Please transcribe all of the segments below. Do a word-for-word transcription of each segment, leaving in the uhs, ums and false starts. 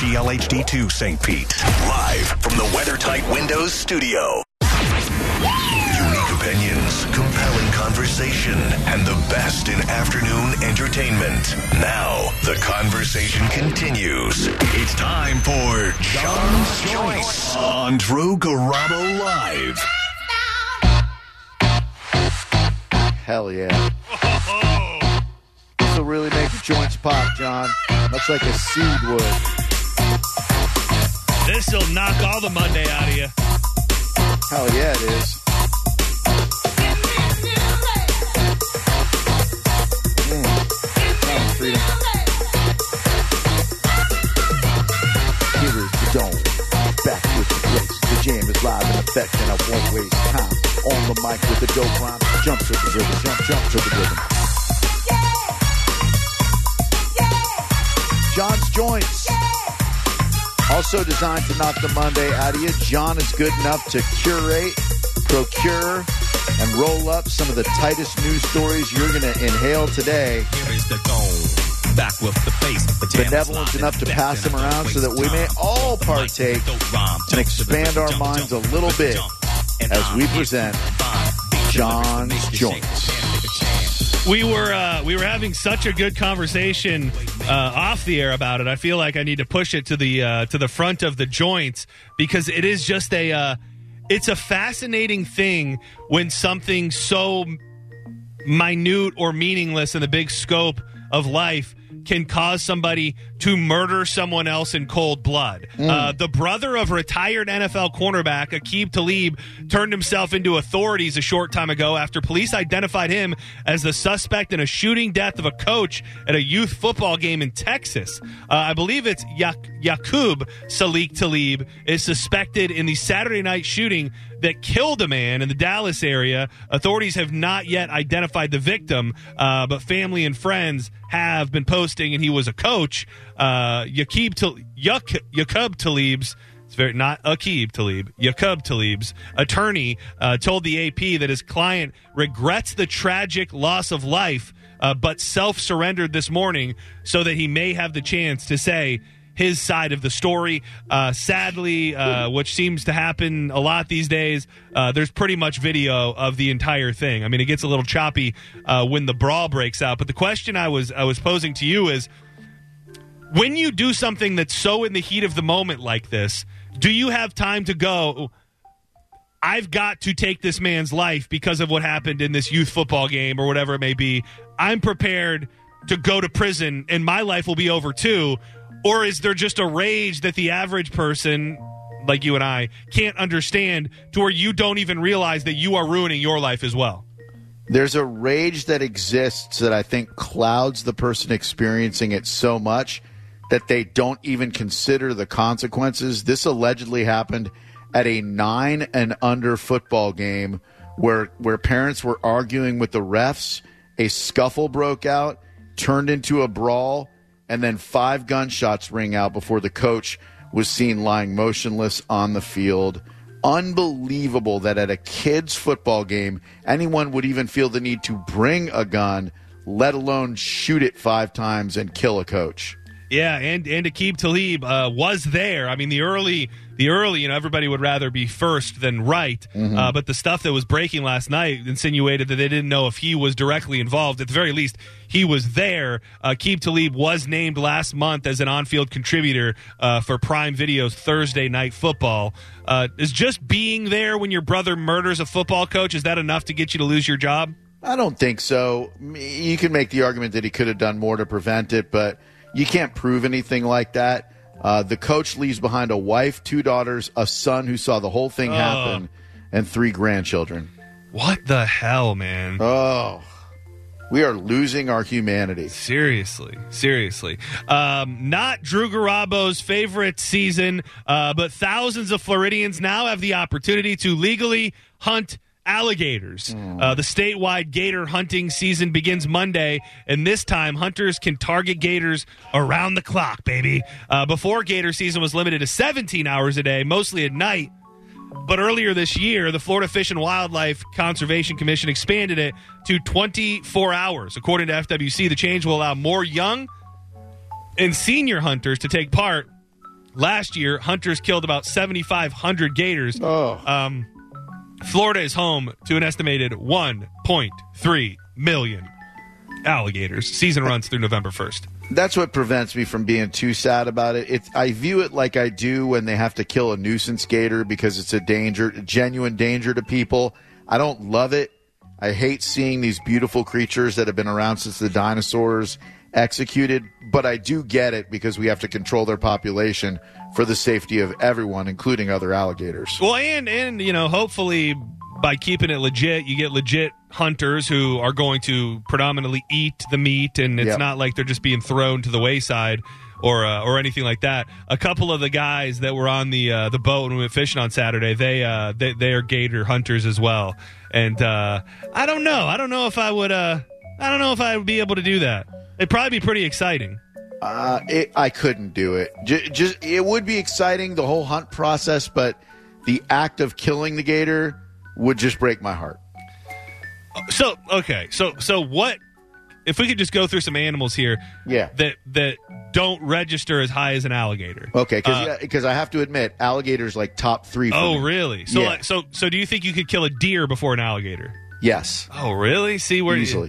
G L H D two Saint Pete. Live from the WeatherTight Windows studio. Unique opinions, compelling conversation, and the best in afternoon entertainment. Now, the conversation continues. It's time for John's Choice on Drew Garabo Live. Hell yeah. Oh. This will really make the joints pop, John. Much like a seed would. This will knock all the Monday out of you. Hell yeah, it is. Mm. Oh, freedom. Here is the dome. Back with the place. The jam is live in effect, and I won't waste time. On the mic with the dope rhyme. Jump to the rhythm, jump, jump to the rhythm. Yeah. Yeah. John's Joints. Yeah. Also designed to knock the Monday out of you. John is good enough to curate, procure, and roll up some of the tightest news stories you're going to inhale today. Here is the goal. Back with the face. Benevolent enough to pass them around so that we may all partake and expand our minds a little bit. As we present John's Joints. We were uh, we were having such a good conversation uh, off the air about it. I feel like I need to push it to the uh, to the front of the joints because it is just a uh, it's a fascinating thing when something so minute or meaningless in the big scope of life can cause somebody to murder someone else in cold blood. Mm. Uh, the brother of retired N F L cornerback Aqib Talib turned himself into authorities a short time ago after police identified him as the suspect in a shooting death of a coach at a youth football game in Texas. Uh, I believe it's ya- Yaqub Salik Talib is suspected in the Saturday night shooting that killed a man in the Dallas area. Authorities have not yet identified the victim, uh, but family and friends have been posting, and he was a coach. Uh, Yaqub Yaqub Talib's, it's very, not Aqib Talib, Yaqub Talib's attorney uh, told the A P that his client regrets the tragic loss of life, uh, but self-surrendered this morning so that he may have the chance to say his side of the story. Uh, sadly, uh, which seems to happen a lot these days, uh, there's pretty much video of the entire thing. I mean, it gets a little choppy uh, when the brawl breaks out. But the question I was I was posing to you is, when you do something that's so in the heat of the moment like this, do you have time to go, I've got to take this man's life because of what happened in this youth football game or whatever it may be. I'm prepared to go to prison and my life will be over too. Or is there just a rage that the average person, like you and I, can't understand to where you don't even realize that you are ruining your life as well? There's a rage that exists that I think clouds the person experiencing it so much that they don't even consider the consequences. This allegedly happened at a nine and under football game where where parents were arguing with the refs. A scuffle broke out, turned into a brawl, and then five gunshots ring out before the coach was seen lying motionless on the field. Unbelievable that at a kids' football game, anyone would even feel the need to bring a gun, let alone shoot it five times and kill a coach. Yeah, and, and Aqib Talib uh, was there. I mean, the early, the early, you know, everybody would rather be first than right. Mm-hmm. Uh, but the stuff that was breaking last night insinuated that they didn't know if he was directly involved. At the very least, he was there. Uh, Aqib Talib was named last month as an on-field contributor uh, for Prime Video's Thursday Night Football. Uh, is just being there when your brother murders a football coach, is that enough to get you to lose your job? I don't think so. You can make the argument that he could have done more to prevent it, but you can't prove anything like that. Uh, the coach leaves behind a wife, two daughters, a son who saw the whole thing happen, oh. and three grandchildren. What the hell, man? Oh, we are losing our humanity. Seriously, seriously. Um, not Drew Garabo's favorite season, uh, but thousands of Floridians now have the opportunity to legally hunt alligators. Uh, the statewide gator hunting season begins Monday, and this time hunters can target gators around the clock, baby. Uh, before, gator season was limited to seventeen hours a day, mostly at night. But earlier this year, the Florida Fish and Wildlife Conservation Commission expanded it to twenty-four hours. According to F W C, the change will allow more young and senior hunters to take part Last year, hunters killed about seventy-five hundred gators. Oh. Um, Florida is home to an estimated one point three million alligators. Season runs through November first. That's what prevents me from being too sad about it. It's, I view it like I do when they have to kill a nuisance gator because it's a danger, a genuine danger to people. I don't love it. I hate seeing these beautiful creatures that have been around since the dinosaurs executed, but I do get it because we have to control their population for the safety of everyone, including other alligators. Well, and, and you know, hopefully by keeping it legit, you get legit hunters who are going to predominantly eat the meat, and it's yep. not like they're just being thrown to the wayside or uh, or anything like that. A couple of the guys that were on the uh, the boat when we went fishing on Saturday, they uh, they they are gator hunters as well, and uh, I don't know, I don't know if I would, uh, I don't know if I would be able to do that. It'd probably be pretty exciting. Uh, it, I couldn't do it. J- just it would be exciting, the whole hunt process, but the act of killing the gator would just break my heart. So, okay. So, so what if we could just go through some animals here yeah. that that don't register as high as an alligator. Okay, because uh, I have to admit, alligators like top three for Oh, me. Really? So, yeah. like, so so do you think you could kill a deer before an alligator? Yes. Oh, really? See where Easily.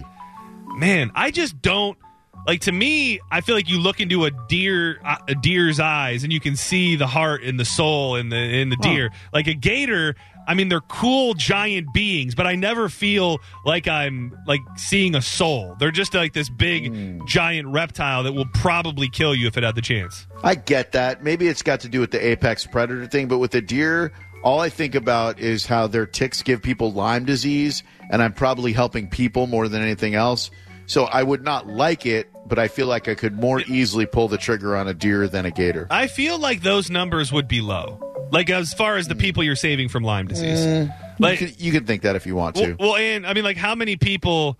You, man, I just don't like to me, I feel like you look into a deer a deer's eyes and you can see the heart and the soul in the in the deer. Huh. Like a gator, I mean, they're cool, giant beings, but I never feel like I'm, like, seeing a soul. They're just like this big, mm. giant reptile that will probably kill you if it had the chance. I get that. Maybe it's got to do with the apex predator thing, but with the deer, all I think about is how their ticks give people Lyme disease, and I'm probably helping people more than anything else. So I would not like it, but I feel like I could more easily pull the trigger on a deer than a gator. I feel like those numbers would be low. Like, as far as the people you're saving from Lyme disease. Mm, like, you, can, you can think that if you want to. Well, well, and, I mean, like, how many people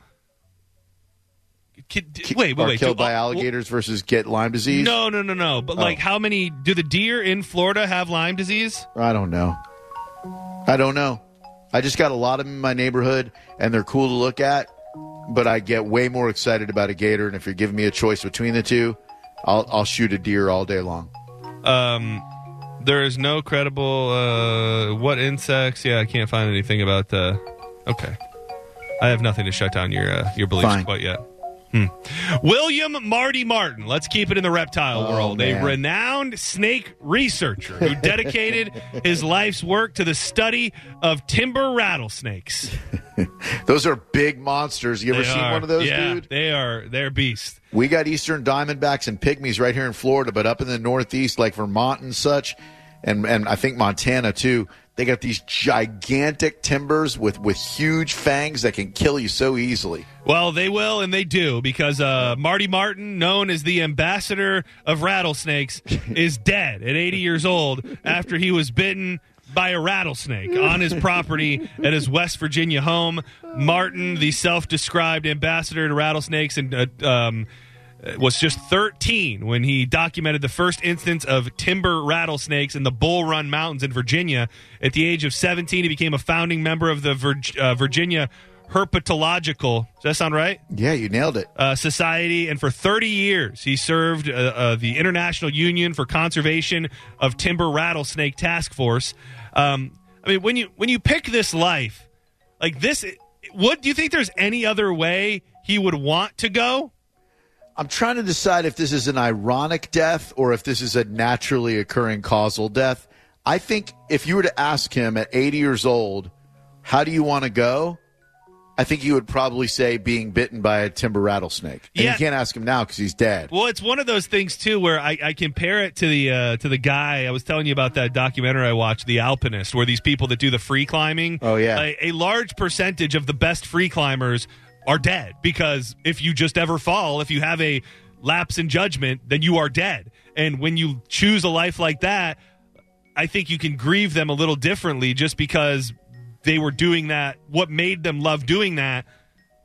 can, Ki- wait, wait, are wait, killed so, by alligators well, versus get Lyme disease? No, no, no, no. But, oh. like, how many... Do the deer in Florida have Lyme disease? I don't know. I don't know. I just got a lot of them in my neighborhood, and they're cool to look at, but I get way more excited about a gator, and if you're giving me a choice between the two, I'll, I'll shoot a deer all day long. Um... There is no credible, uh, what insects? Yeah, I can't find anything about the, okay. I have nothing to shut down your uh, your beliefs Fine. Quite yet. Hmm. William Marty Martin. Let's keep it in the reptile oh, world. Man. A renowned snake researcher who dedicated his life's work to the study of timber rattlesnakes. Those are big monsters. You ever they seen are. One of those, yeah, dude? They are. They're beasts. We got eastern diamondbacks and pygmies right here in Florida, but up in the northeast, like Vermont and such, and and I think Montana too, they got these gigantic timbers with, with huge fangs that can kill you so easily. Well, they will, and they do, because uh, Marty Martin, known as the ambassador of rattlesnakes, is dead at eighty years old after he was bitten by a rattlesnake on his property at his West Virginia home. Martin, the self-described ambassador to rattlesnakes, and uh, um, was just thirteen when he documented the first instance of timber rattlesnakes in the Bull Run Mountains in Virginia. At the age of seventeen, he became a founding member of the Vir- uh, Virginia Herpetological. Does that sound right? Yeah, you nailed it. Uh, society, and for thirty years, he served uh, uh, the International Union for Conservation of Timber Rattlesnake Task Force. Um, I mean, when you when you pick this life, like this, what do you think there's any other way he would want to go? I'm trying to decide if this is an ironic death or if this is a naturally occurring causal death. I think if you were to ask him at eighty years old, how do you want to go? I think he would probably say being bitten by a timber rattlesnake. And yeah. You can't ask him now because he's dead. Well, it's one of those things, too, where I, I compare it to the uh, to the guy. I was telling you about that documentary I watched, The Alpinist, where these people that do the free climbing. Oh, yeah. A, a large percentage of the best free climbers are dead because if you just ever fall, if you have a lapse in judgment, then you are dead. And when you choose a life like that, I think you can grieve them a little differently just because they were doing that. What made them love doing that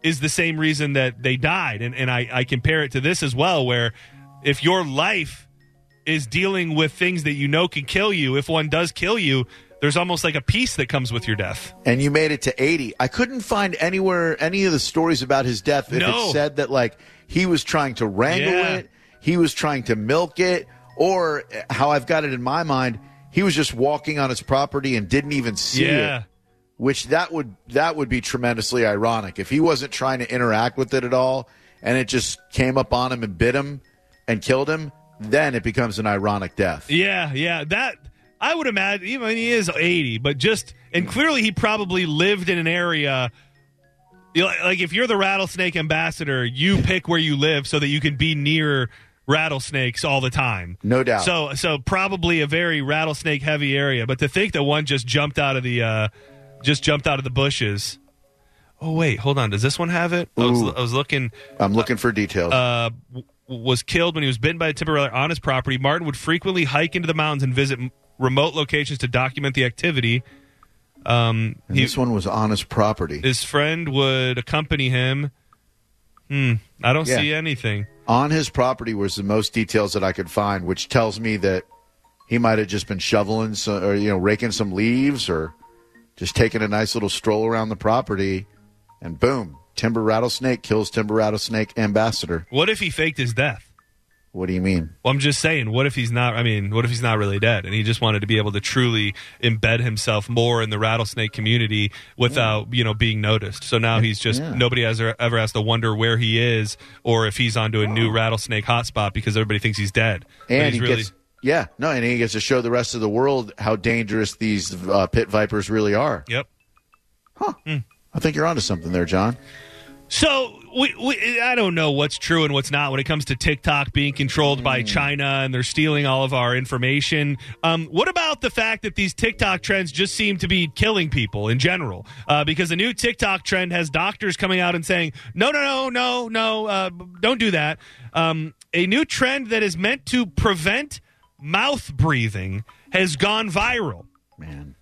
is the same reason that they died. And and I, I compare it to this as well, where if your life is dealing with things that you know can kill you, if one does kill you, there's almost like a peace that comes with your death. And you made it to eighty. I couldn't find anywhere any of the stories about his death. If no. It said that like he was trying to wrangle yeah. it, he was trying to milk it, Or how I've got it in my mind, he was just walking on his property and didn't even see yeah. it, which that would that would be tremendously ironic. If he wasn't trying to interact with it at all and it just came up on him and bit him and killed him, then it becomes an ironic death. Yeah, yeah. That I would imagine, even he is eighty, but just, and clearly he probably lived in an area. Like, if you're the rattlesnake ambassador, you pick where you live so that you can be near rattlesnakes all the time. No doubt. So, so probably a very rattlesnake heavy area. But to think that one just jumped out of the, uh, just jumped out of the bushes. Oh wait, hold on. Does this one have it? I was, I was looking. I'm looking uh, for details. Uh, was killed when he was bitten by a timber rattler on his property. Martin would frequently hike into the mountains and visit m- remote locations to document the activity. Um, he, this one was on his property. His friend would accompany him. Hmm, I don't yeah. see anything. On his property was the most details that I could find, which tells me that he might have just been shoveling some, or you know, raking some leaves, or just taking a nice little stroll around the property, and boom, timber rattlesnake kills timber rattlesnake ambassador. What if he faked his death? What do you mean? Well, I'm just saying, what if he's not, I mean, what if he's not really dead? And he just wanted to be able to truly embed himself more in the rattlesnake community without, yeah. you know, being noticed. So now he's just, yeah. nobody has ever has to wonder where he is or if he's onto a new rattlesnake hotspot because everybody thinks he's dead. And he's he really... gets, yeah, no, and he gets to show the rest of the world how dangerous these uh, pit vipers really are. Yep. Huh. Mm. I think you're onto something there, John. So we, we, I don't know what's true and what's not when it comes to TikTok being controlled mm. by China and they're stealing all of our information. Um, what about the fact that these TikTok trends just seem to be killing people in general? Uh, because the new TikTok trend has doctors coming out and saying, no, no, no, no, no, uh, don't do that. Um, a new trend that is meant to prevent mouth breathing has gone viral. Man.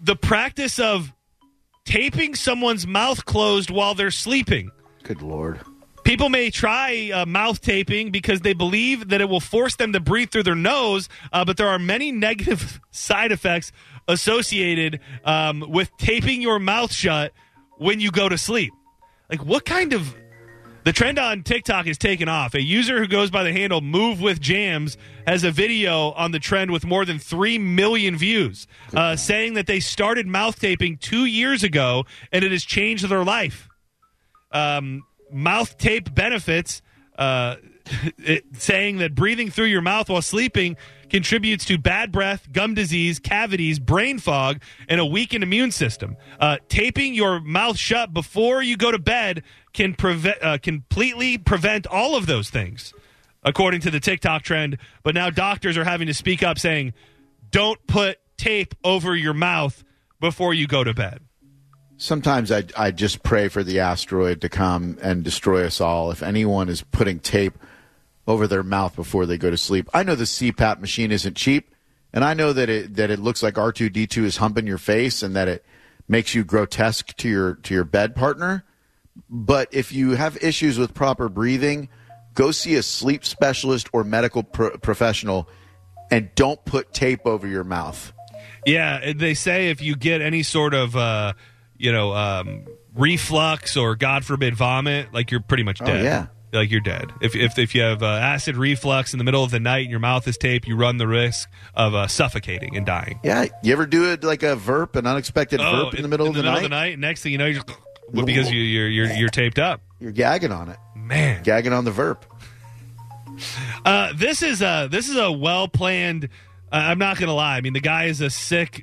The practice of taping someone's mouth closed while they're sleeping. Good Lord. People may try uh, mouth taping because they believe that it will force them to breathe through their nose, uh, but there are many negative side effects associated um, with taping your mouth shut when you go to sleep. Like, what kind of... The trend on TikTok is taken off. A user who goes by the handle Move With Jams has a video on the trend with more than three million views, uh, saying that they started mouth taping two years ago and it has changed their life. Um, mouth tape benefits, uh, it, saying that breathing through your mouth while sleeping contributes to bad breath, gum disease, cavities, brain fog, and a weakened immune system. Uh, taping your mouth shut before you go to bed can prevent, uh, completely prevent all of those things, according to the TikTok trend. But now doctors are having to speak up saying, don't put tape over your mouth before you go to bed. Sometimes I, I just pray for the asteroid to come and destroy us all. If anyone is putting tape over their mouth before they go to sleep. I know the C PAP machine isn't cheap, and I know that it that it looks like R two D two is humping your face and that it makes you grotesque to your to your bed partner. But if you have issues with proper breathing, go see a sleep specialist or medical pro- professional and don't put tape over your mouth. Yeah, they say if you get any sort of, uh, you know, um, reflux or, God forbid, vomit, like you're pretty much dead. Oh, yeah. Like, you're dead. If if if you have uh, acid reflux in the middle of the night and your mouth is taped, you run the risk of uh, suffocating and dying. Yeah. You ever do it like a verp, an unexpected oh, verp in the middle, in, in of, the the middle of the night? Next thing you know, you're just, well, because you, you're, you're, you're taped up. You're gagging on it. Man. Gagging on the verp. Uh, this is a, this is a well-planned, uh, I'm not going to lie. I mean, the guy is a sick...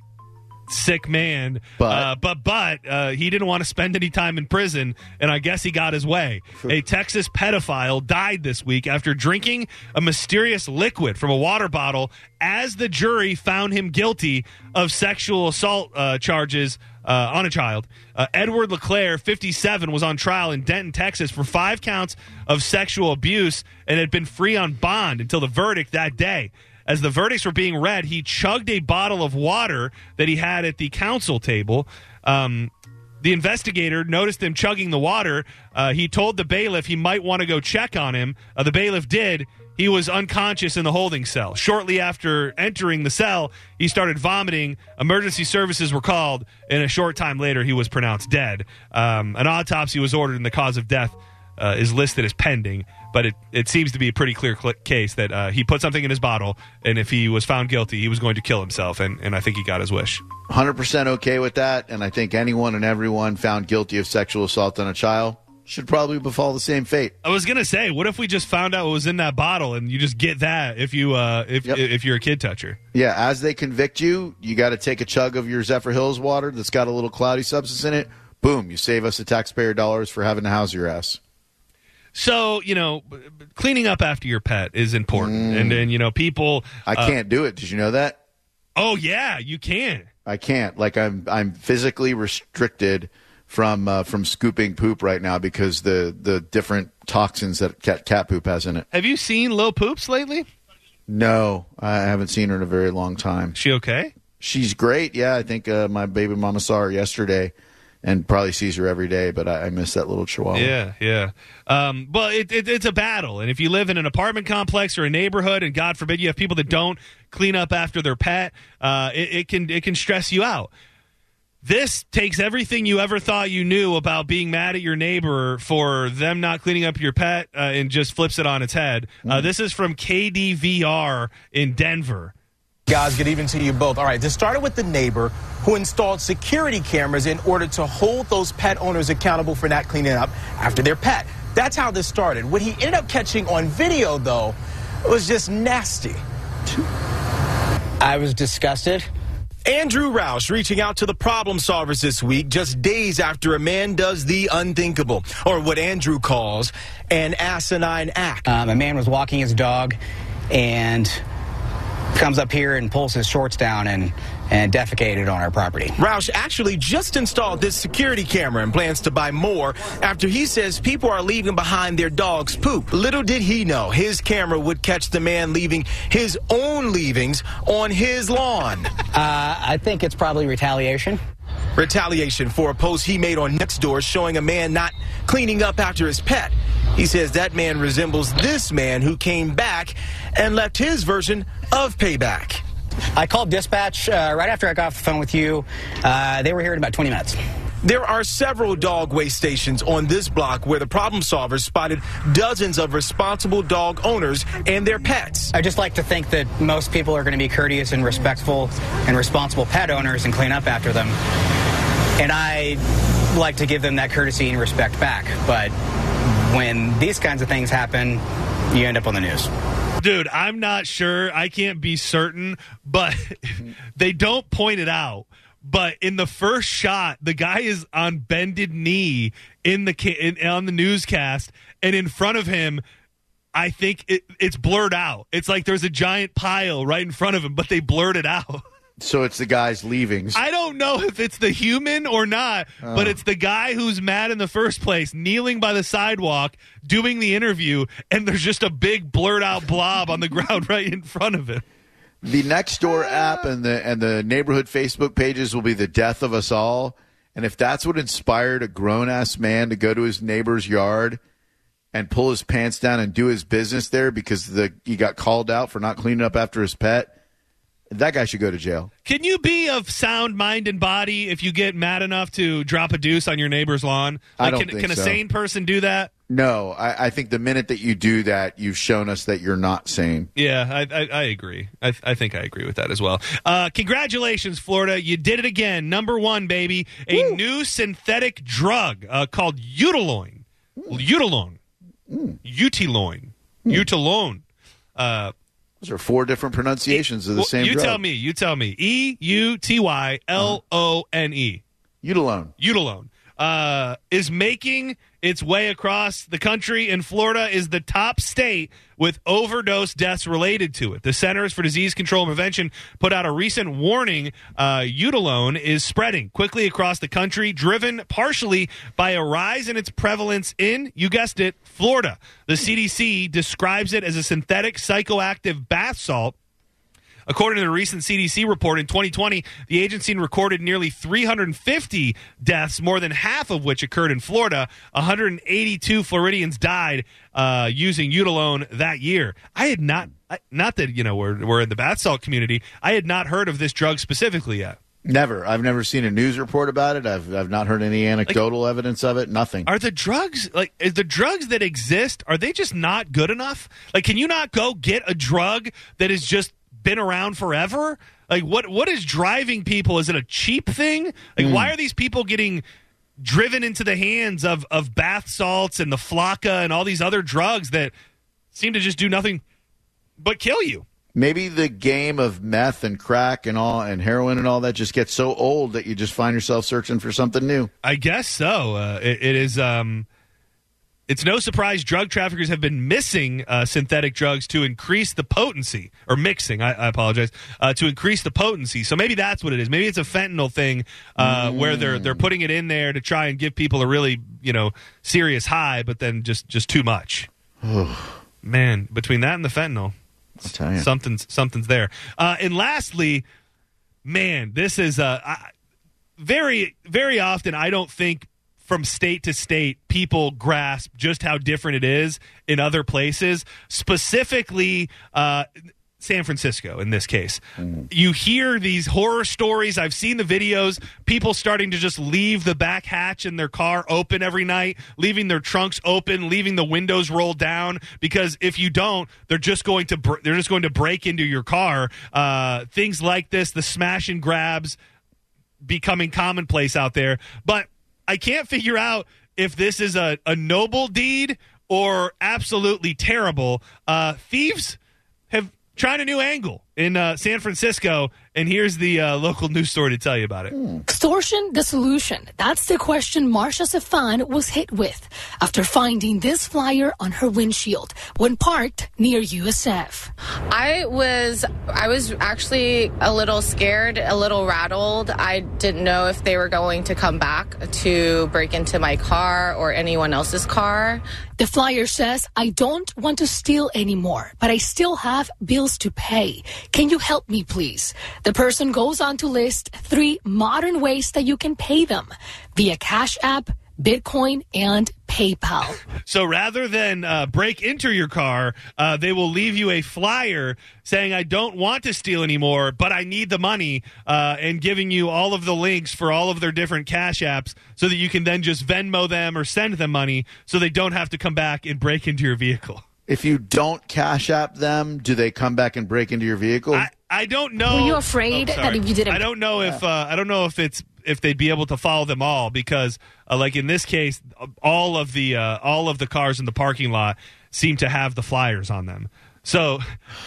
Sick man, but uh, but, but uh, he didn't want to spend any time in prison, and I guess he got his way. A Texas pedophile died this week after drinking a mysterious liquid from a water bottle as the jury found him guilty of sexual assault uh, charges uh, on a child. Uh, Edward LeClaire, fifty-seven, was on trial in Denton, Texas for five counts of sexual abuse and had been free on bond until the verdict that day. As the verdicts were being read, he chugged a bottle of water that he had at the counsel table. Um, the investigator noticed him chugging the water. Uh, he told the bailiff he might want to go check on him. Uh, the bailiff did. He was unconscious in the holding cell. Shortly after entering the cell, he started vomiting. Emergency services were called, and a short time later, he was pronounced dead. Um, an autopsy was ordered, and the cause of death uh, is listed as pending, but it, it seems to be a pretty clear cl- case that uh, he put something in his bottle, and if he was found guilty, he was going to kill himself, and, and I think he got his wish. one hundred percent okay with that, and I think anyone and everyone found guilty of sexual assault on a child should probably befall the same fate. I was going to say, what if we just found out what was in that bottle and you just get that if, you, uh, if, yep. if you're a kid toucher? Yeah, as they convict you, you got to take a chug of your Zephyr Hills water that's got a little cloudy substance in it. Boom, you save us the taxpayer dollars for having to house your ass. So, you know, cleaning up after your pet is important. Mm. And then, you know, people... I uh, can't do it. Did you know that? Oh, yeah, you can. I can't. Like, I'm I'm physically restricted from uh, from scooping poop right now because the, the different toxins that cat, cat poop has in it. Have you seen Lil Poops lately? No, I haven't seen her in a very long time. She okay? She's great, yeah. I think uh, my baby mama saw her yesterday. And probably sees her every day, but I, I miss that little chihuahua. Yeah, yeah. Um, but it, it, it's a battle. And if you live in an apartment complex or a neighborhood, and God forbid you have people that don't clean up after their pet, uh, it, it can it can stress you out. This takes everything you ever thought you knew about being mad at your neighbor for them not cleaning up your pet uh, and just flips it on its head. Uh, this is from K D V R in Denver. Guys, good evening to you both. All right, this started with the neighbor who installed security cameras in order to hold those pet owners accountable for not cleaning up after their pet. That's how this started. What he ended up catching on video, though, was just nasty. I was disgusted. Andrew Roush reaching out to the problem solvers this week, just days after a man does the unthinkable, or what Andrew calls an asinine act. Um, a man was walking his dog and... comes up here and pulls his shorts down and, and defecated on our property. Roush actually just installed this security camera and plans to buy more after he says people are leaving behind their dog's poop. Little did he know his camera would catch the man leaving his own leavings on his lawn. uh, I think it's probably retaliation. Retaliation for a post he made on Nextdoor showing a man not cleaning up after his pet. He says that man resembles this man who came back and left his version of payback. I called dispatch uh, right after I got off the phone with you. Uh, they were here in about twenty minutes. There are several dog waste stations on this block where the problem solvers spotted dozens of responsible dog owners and their pets. I just like to think that most people are going to be courteous and respectful and responsible pet owners and clean up after them. And I like to give them that courtesy and respect back. But when these kinds of things happen, you end up on the news. Dude, I'm not sure. I can't be certain, but they don't point it out. But in the first shot, the guy is on bended knee in the in, on the newscast, and in front of him, I think it, it's blurred out. It's like there's a giant pile right in front of him, but they blurred it out. So it's the guy's leavings. I don't know if it's the human or not, oh. but it's the guy who's mad in the first place, kneeling by the sidewalk, doing the interview, and there's just a big blurred out blob on the ground right in front of him. The Nextdoor app and the and the neighborhood Facebook pages will be the death of us all. And if that's what inspired a grown-ass man to go to his neighbor's yard and pull his pants down and do his business there because the he got called out for not cleaning up after his pet, that guy should go to jail. Can you be of sound mind and body if you get mad enough to drop a deuce on your neighbor's lawn? Like, I don't can, think can a so. sane person do that? No, I, I think the minute that you do that, you've shown us that you're not sane. Yeah, I, I, I agree. I, I think I agree with that as well. Uh, congratulations, Florida. You did it again. Number one, baby. A Woo. new synthetic drug uh, called eutylone. Mm. Eutylone. Mm. Eutylone. Mm. Eutylone. Uh, Those are four different pronunciations it, of the well, same you drug. You tell me. You tell me. E U T Y L O N E. Eutylone. Eutylone. Uh, is making its way across the country, and Florida is the top state with overdose deaths related to it. The Centers for Disease Control and Prevention put out a recent warning. Uh, eutylone is spreading quickly across the country, driven partially by a rise in its prevalence in, you guessed it, Florida. The C D C describes it as a synthetic psychoactive bath salt. According to a recent C D C report, in twenty twenty, the agency recorded nearly three hundred fifty deaths, more than half of which occurred in Florida. one hundred eighty-two Floridians died uh, using eutylone that year. I had not, not that, you know, we're, we're in the bath salt community, I had not heard of this drug specifically yet. Never. I've never seen a news report about it. I've I've not heard any anecdotal like, evidence of it. Nothing. Are the drugs like is the drugs that exist? Are they just not good enough? Like, can you not go get a drug that has just been around forever? Like, what what is driving people? Is it a cheap thing? Like, mm. why are these people getting driven into the hands of of bath salts and the Flocka and all these other drugs that seem to just do nothing but kill you? Maybe the game of meth and crack and all and heroin and all that just gets so old that you just find yourself searching for something new. I guess so. Uh, it, it is. Um, it's no surprise drug traffickers have been missing uh, synthetic drugs to increase the potency or mixing. I, I apologize uh, to increase the potency. So maybe that's what it is. Maybe it's a fentanyl thing uh, mm. where they're they're putting it in there to try and give people a really you know serious high, but then just just too much. Man, between that and the fentanyl. I'll tell you. Something's something's there. Uh, and lastly, man, this is uh, I, very, very often I don't think from state to state people grasp just how different it is in other places, specifically uh, San Francisco in this case. Mm. You hear these horror stories. I've seen the videos, people starting to just leave the back hatch in their car open every night, leaving their trunks open, leaving the windows rolled down, because if you don't, they're just going to br- they're just going to break into your car. Uh, things like this, the smash and grabs becoming commonplace out there. But I can't figure out if this is a, a noble deed or absolutely terrible. Uh, thieves have trying a new angle in uh, San Francisco, and here's the uh, local news story to tell you about it. Extortion, the solution. That's the question Marsha Safan was hit with after finding this flyer on her windshield when parked near U S F. I was, I was actually a little scared, a little rattled. I didn't know if they were going to come back to break into my car or anyone else's car. The flyer says, "I don't want to steal anymore, but I still have bills to pay. Can you help me, please?" The person goes on to list three modern ways that you can pay them via Cash App, Bitcoin, and PayPal. So rather than uh, break into your car, uh, they will leave you a flyer saying, "I don't want to steal anymore, but I need the money," uh, and giving you all of the links for all of their different Cash Apps so that you can then just Venmo them or send them money so they don't have to come back and break into your vehicle. If you don't Cash App them, do they come back and break into your vehicle? I, I don't know. Were you afraid oh, that if you didn't? I don't know if uh, I don't know if it's if they'd be able to follow them all, because uh, like in this case, all of the uh, all of the cars in the parking lot seem to have the flyers on them. So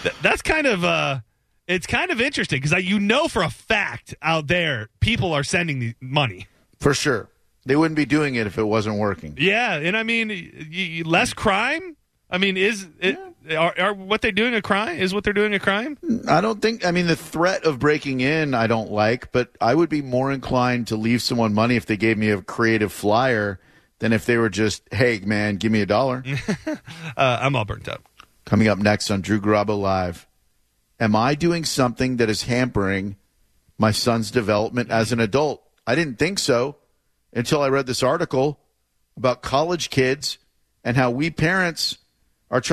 th- that's kind of uh, it's kind of interesting, because you know for a fact out there people are sending the money for sure. They wouldn't be doing it if it wasn't working. Yeah, and I mean, y- y- less crime. I mean, is it, yeah. are, are what they're doing a crime? Is what they're doing a crime? I don't think. I mean, the threat of breaking in, I don't like, but I would be more inclined to leave someone money if they gave me a creative flyer than if they were just, "Hey, man, give me a dollar." uh, I'm all burnt up. Coming up next on Drew Garabo Live, am I doing something that is hampering my son's development as an adult? I didn't think so until I read this article about college kids and how we parents are trying